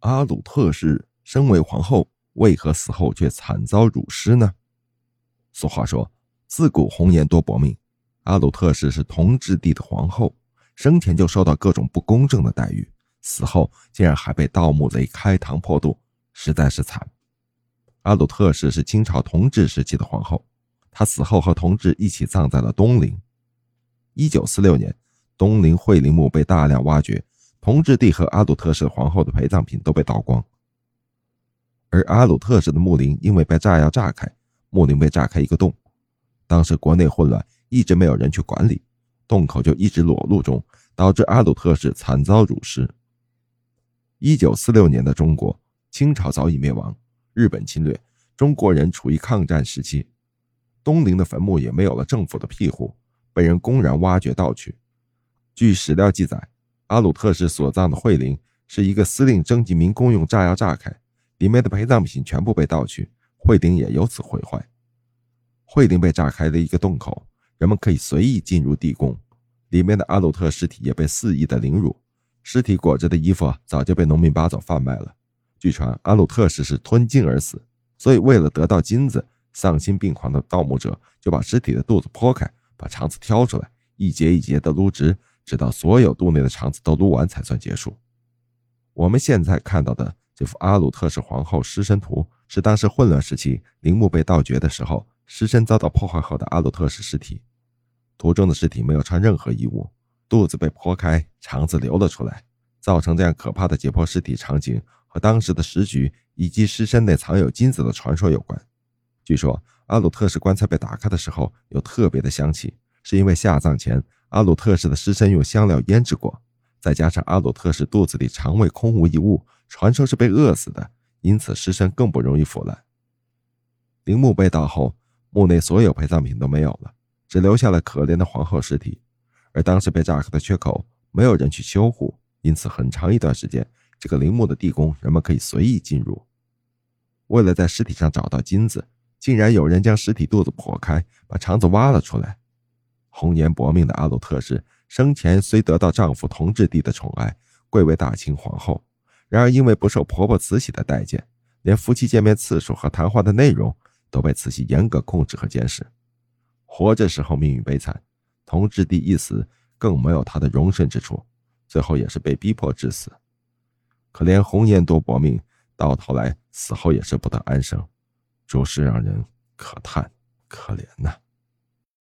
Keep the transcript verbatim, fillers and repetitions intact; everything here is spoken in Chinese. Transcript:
阿鲁特氏身为皇后，为何死后却惨遭辱尸呢？俗话说，自古红颜多薄命，阿鲁特氏是同治帝的皇后，生前就受到各种不公正的待遇，死后竟然还被盗墓贼开膛破肚，实在是惨。阿鲁特氏是清朝同治时期的皇后，她死后和同治一起葬在了东陵。一九四六年，东陵惠陵墓被大量挖掘，同治帝和阿鲁特氏皇后的陪葬品都被盗光。而阿鲁特氏的墓陵因为被炸药炸开，墓陵被炸开一个洞，当时国内混乱，一直没有人去管理，洞口就一直裸露中，导致阿鲁特氏惨遭辱尸。一九四六年的中国，清朝早已灭亡，日本侵略，中国人处于抗战时期，东陵的坟墓也没有了政府的庇护，被人公然挖掘盗去。据史料记载，阿鲁特氏所葬的惠陵是一个司令征集民工用炸药炸开，里面的陪葬品全部被盗去，惠陵也由此毁坏。惠陵被炸开的一个洞口，人们可以随意进入地宫，里面的阿鲁特尸体也被肆意的凌辱，尸体裹着的衣服早就被农民扒走贩卖了。据传阿鲁特氏是吞金而死，所以为了得到金子，丧心病狂的盗墓者就把尸体的肚子剖开，把肠子挑出来，一节一节的撸直，直到所有肚内的肠子都撸完才算结束。我们现在看到的这幅阿鲁特氏皇后尸身图，是当时混乱时期陵墓被盗掘的时候，尸身遭到破坏后的阿鲁特氏尸体。图中的尸体没有穿任何衣物，肚子被剖开，肠子流了出来，造成这样可怕的解剖尸体场景，和当时的时局以及尸身内藏有金子的传说有关。据说阿鲁特氏棺材被打开的时候有特别的香气，是因为下葬前阿鲁特氏的尸身用香料腌制过，再加上阿鲁特氏肚子里肠胃空无一物，传说是被饿死的，因此尸身更不容易腐烂。陵墓被盗后，墓内所有陪葬品都没有了，只留下了可怜的皇后尸体，而当时被炸开的缺口没有人去修护，因此很长一段时间，这个陵墓的地宫人们可以随意进入。为了在尸体上找到金子，竟然有人将尸体肚子剖开，把肠子挖了出来。红颜薄命的阿鲁特氏生前虽得到丈夫同治帝的宠爱，贵为大清皇后，然而因为不受婆婆慈禧的待见，连夫妻见面次数和谈话的内容都被慈禧严格控制和监视。活着时候命运悲惨，同治帝一死更没有她的容身之处，最后也是被逼迫致死。可怜红颜多薄命，到头来死后也是不得安生，着实让人可叹可怜呐、啊。